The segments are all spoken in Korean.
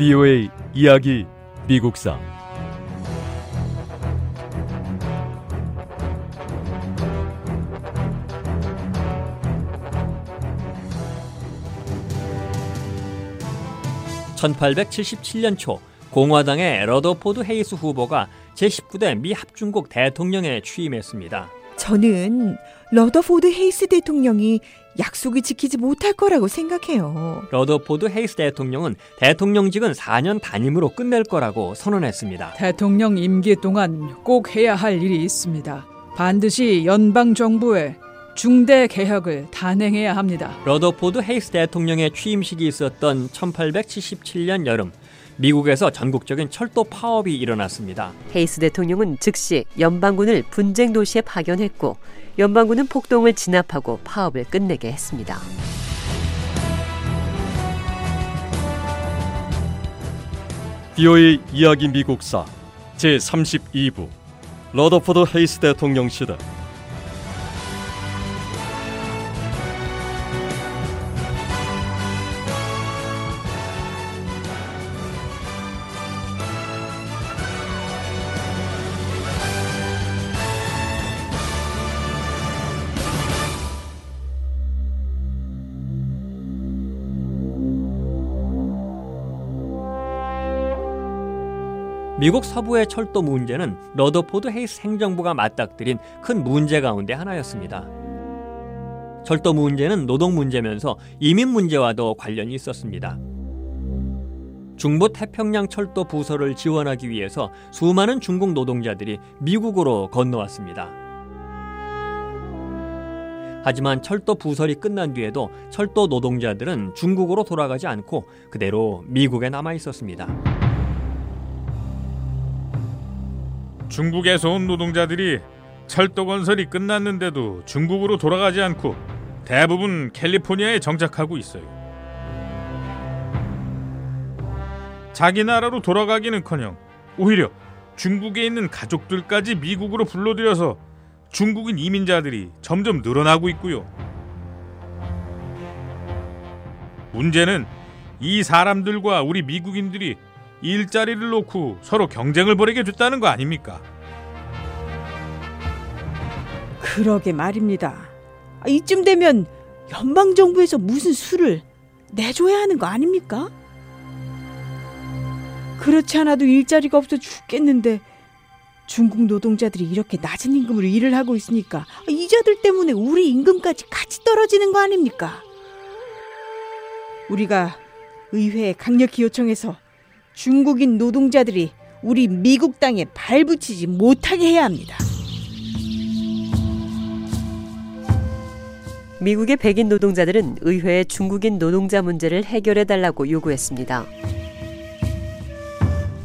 VOA 이야기 미국사. (1877년) 초 공화당의 러더포드 헤이스 후보가 제19대 미 합중국 대통령에 취임했습니다. 저는 러더포드 헤이스 대통령이 약속을 지키지 못할 거라고 생각해요. 러더포드 헤이스 대통령은 대통령직은 4년 단임으로 끝낼 거라고 선언했습니다. 대통령 임기 동안 꼭 해야 할 일이 있습니다. 반드시 연방정부에 중대 개혁을 단행해야 합니다. 러더포드 헤이스 대통령의 취임식이 있었던 1877년 여름, 미국에서 전국적인 철도 파업이 일어났습니다. 헤이스 대통령은 즉시 연방군을 분쟁 도시에 파견했고, 연방군은 폭동을 진압하고 파업을 끝내게 했습니다. VOA 이야기 미국사 제32부 러더포드 헤이스 대통령 시대. 미국 서부의 철도 문제는 러더포드 헤이스 행정부가 맞닥뜨린 큰 문제 가운데 하나였습니다. 철도 문제는 노동 문제면서 이민 문제와도 관련이 있었습니다. 중부 태평양 철도 부서를 지원하기 위해서 수많은 중국 노동자들이 미국으로 건너왔습니다. 하지만 철도 부설이 끝난 뒤에도 철도 노동자들은 중국으로 돌아가지 않고 그대로 미국에 남아 있었습니다. 중국에서 온 노동자들이 철도 건설이 끝났는데도 중국으로 돌아가지 않고 대부분 캘리포니아에 정착하고 있어요. 자기 나라로 돌아가기는커녕 오히려 중국에 있는 가족들까지 미국으로 불러들여서 중국인 이민자들이 점점 늘어나고 있고요. 문제는 이 사람들과 우리 미국인들이 일자리를 놓고 서로 경쟁을 벌이게 됐다는 거 아닙니까? 그러게 말입니다. 이쯤 되면 연방정부에서 무슨 수를 내줘야 하는 거 아닙니까? 그렇지 않아도 일자리가 없어 죽겠는데 중국 노동자들이 이렇게 낮은 임금으로 일을 하고 있으니까 이자들 때문에 우리 임금까지 같이 떨어지는 거 아닙니까? 우리가 의회에 강력히 요청해서 중국인 노동자들이 우리 미국 땅에 발붙이지 못하게 해야 합니다. 미국의 백인 노동자들은 의회에 중국인 노동자 문제를 해결해달라고 요구했습니다.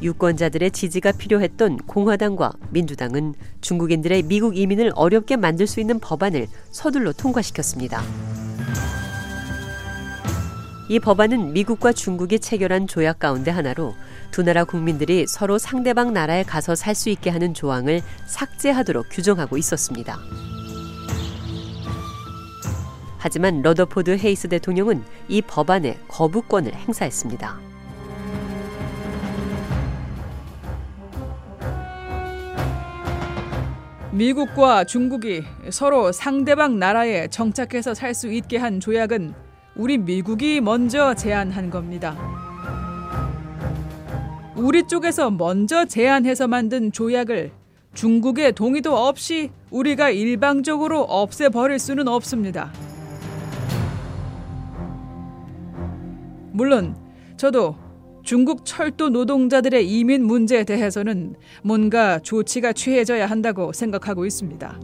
유권자들의 지지가 필요했던 공화당과 민주당은 중국인들의 미국 이민을 어렵게 만들 수 있는 법안을 서둘러 통과시켰습니다. 이 법안은 미국과 중국이 체결한 조약 가운데 하나로 두 나라 국민들이 서로 상대방 나라에 가서 살 수 있게 하는 조항을 삭제하도록 규정하고 있었습니다. 하지만 러더포드 헤이스 대통령은 이 법안에 거부권을 행사했습니다. 미국과 중국이 서로 상대방 나라에 정착해서 살 수 있게 한 조약은 우리 미국이 먼저 제안한 겁니다. 우리 쪽에서 먼저 제안해서 만든 조약을 중국의 동의도 없이 우리가 일방적으로 없애버릴 수는 없습니다. 물론 저도 중국 철도 노동자들의 이민 문제에 대해서는 뭔가 조치가 취해져야 한다고 생각하고 있습니다.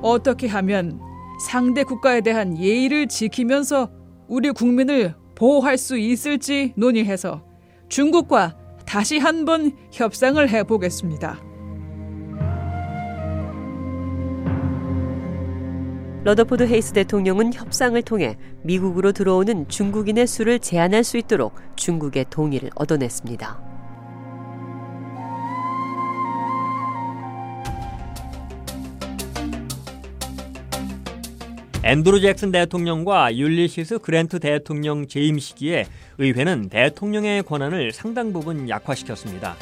어떻게 하면 상대 국가에 대한 예의를 지키면서 우리 국민을 보호할 수 있을지 논의해서 중국과 다시 한번 협상을 해보겠습니다. 러더포드 헤이스 대통령은 협상을 통해 미국으로 들어오는 중국인의 수를 제한할 수 있도록 중국의 동의를 얻어냈습니다. 앤드루 잭슨 대통령과 율리시스 그랜트 대통령 재임 시기에 의회는 대통령의 권한을 상당 부분 약화시켰습니다.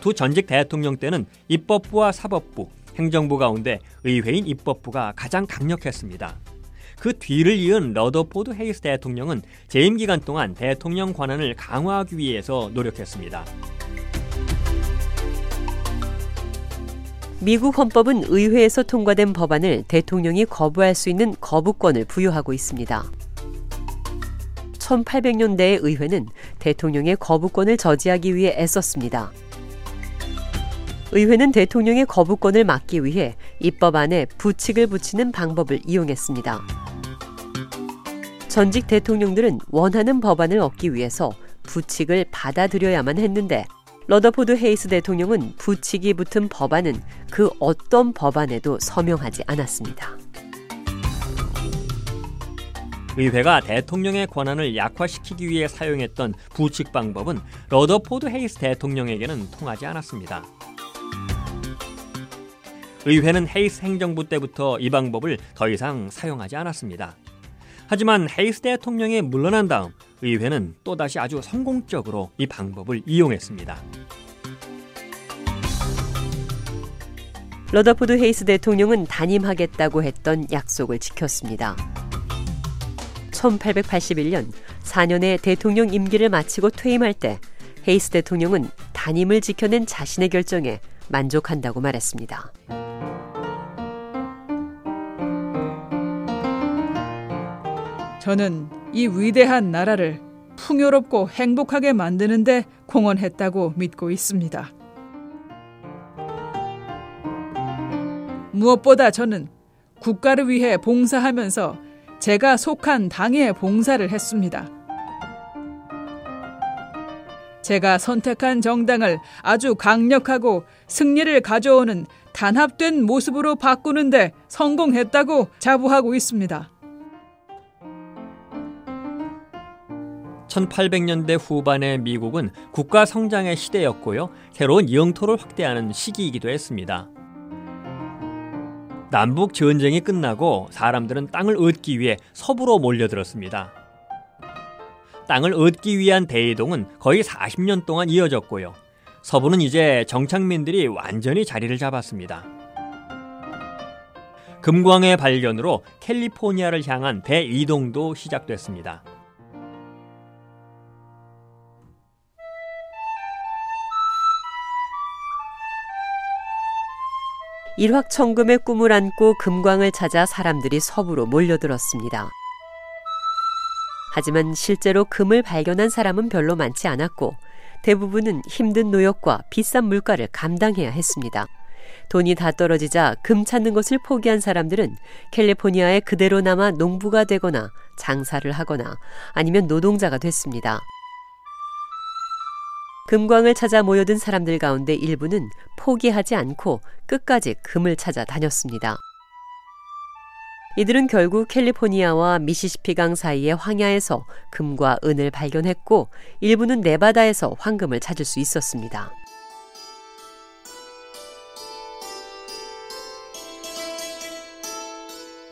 두 전직 대통령 때는 입법부와 사법부, 행정부 가운데 의회인 입법부가 가장 강력했습니다. 그 뒤를 이은 러더포드 헤이스 대통령은 재임 기간 동안 대통령 권한을 강화하기 위해서 노력했습니다. 미국 헌법은 의회에서 통과된 법안을 대통령이 거부할 수 있는 거부권을 부여하고 있습니다. 1800년대의 의회는 대통령의 거부권을 저지하기 위해 애썼습니다. 의회는 대통령의 거부권을 막기 위해 입법안에 부칙을 붙이는 방법을 이용했습니다. 전직 대통령들은 원하는 법안을 얻기 위해서 부칙을 받아들여야만 했는데 러더포드 헤이스 대통령은 부칙이 붙은 법안은 그 어떤 법안에도 서명하지 않았습니다. 의회가 대통령의 권한을 약화시키기 위해 사용했던 부칙 방법은 러더포드 헤이스 대통령에게는 통하지 않았습니다. 의회는 헤이스 행정부 때부터 이 방법을 더 이상 사용하지 않았습니다. 하지만 헤이스 대통령이 물러난 다음 의회는 또다시 아주 성공적으로 이 방법을 이용했습니다. 러더포드 헤이스 대통령은 단임하겠다고 했던 약속을 지켰습니다. 1881년 4년의 대통령 임기를 마치고 퇴임할 때 헤이스 대통령은 단임을 지켜낸 자신의 결정에 만족한다고 말했습니다. 저는 이 위대한 나라를 풍요롭고 행복하게 만드는 데 공헌했다고 믿고 있습니다. 무엇보다 저는 국가를 위해 봉사하면서 제가 속한 당에 봉사를 했습니다. 제가 선택한 정당을 아주 강력하고 승리를 가져오는 단합된 모습으로 바꾸는 데 성공했다고 자부하고 있습니다. 1800년대 후반의 미국은 국가 성장의 시대였고요. 새로운 영토를 확대하는 시기이기도 했습니다. 남북 전쟁이 끝나고 사람들은 땅을 얻기 위해 서부로 몰려들었습니다. 땅을 얻기 위한 대이동은 거의 40년 동안 이어졌고요. 서부는 이제 정착민들이 완전히 자리를 잡았습니다. 금광의 발견으로 캘리포니아를 향한 대이동도 시작됐습니다. 일확천금의 꿈을 안고 금광을 찾아 사람들이 서부로 몰려들었습니다. 하지만 실제로 금을 발견한 사람은 별로 많지 않았고 대부분은 힘든 노역과 비싼 물가를 감당해야 했습니다. 돈이 다 떨어지자 금 찾는 것을 포기한 사람들은 캘리포니아에 그대로 남아 농부가 되거나 장사를 하거나 아니면 노동자가 됐습니다. 금광을 찾아 모여든 사람들 가운데 일부는 포기하지 않고 끝까지 금을 찾아 다녔습니다. 이들은 결국 캘리포니아와 미시시피강 사이의 황야에서 금과 은을 발견했고 일부는 네바다에서 황금을 찾을 수 있었습니다.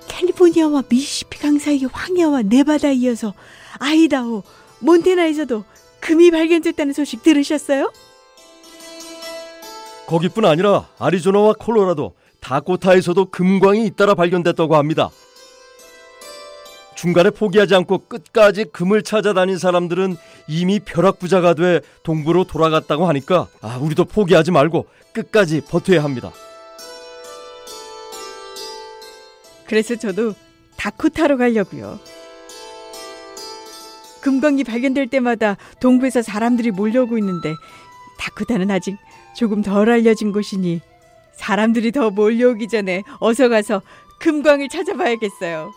캘리포니아와 미시시피강 사이의 황야와 네바다에 이어서 아이다호, 몬태나에서도 금이 발견됐다는 소식 들으셨어요? 거기뿐 아니라 아리조나와 콜로라도, 다코타에서도 금광이 잇따라 발견됐다고 합니다. 중간에 포기하지 않고 끝까지 금을 찾아다닌 사람들은 이미 벼락부자가 돼 동부로 돌아갔다고 하니까 우리도 포기하지 말고 끝까지 버텨야 합니다. 그래서 저도 다코타로 가려고요. 금광이 발견될 때마다 동부에서 사람들이 몰려오고 있는데 다코타는 아직 조금 덜 알려진 곳이니 사람들이 더 몰려오기 전에 어서 가서 금광을 찾아봐야겠어요.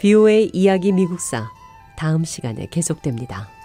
VOA 이야기 미국사, 다음 시간에 계속됩니다.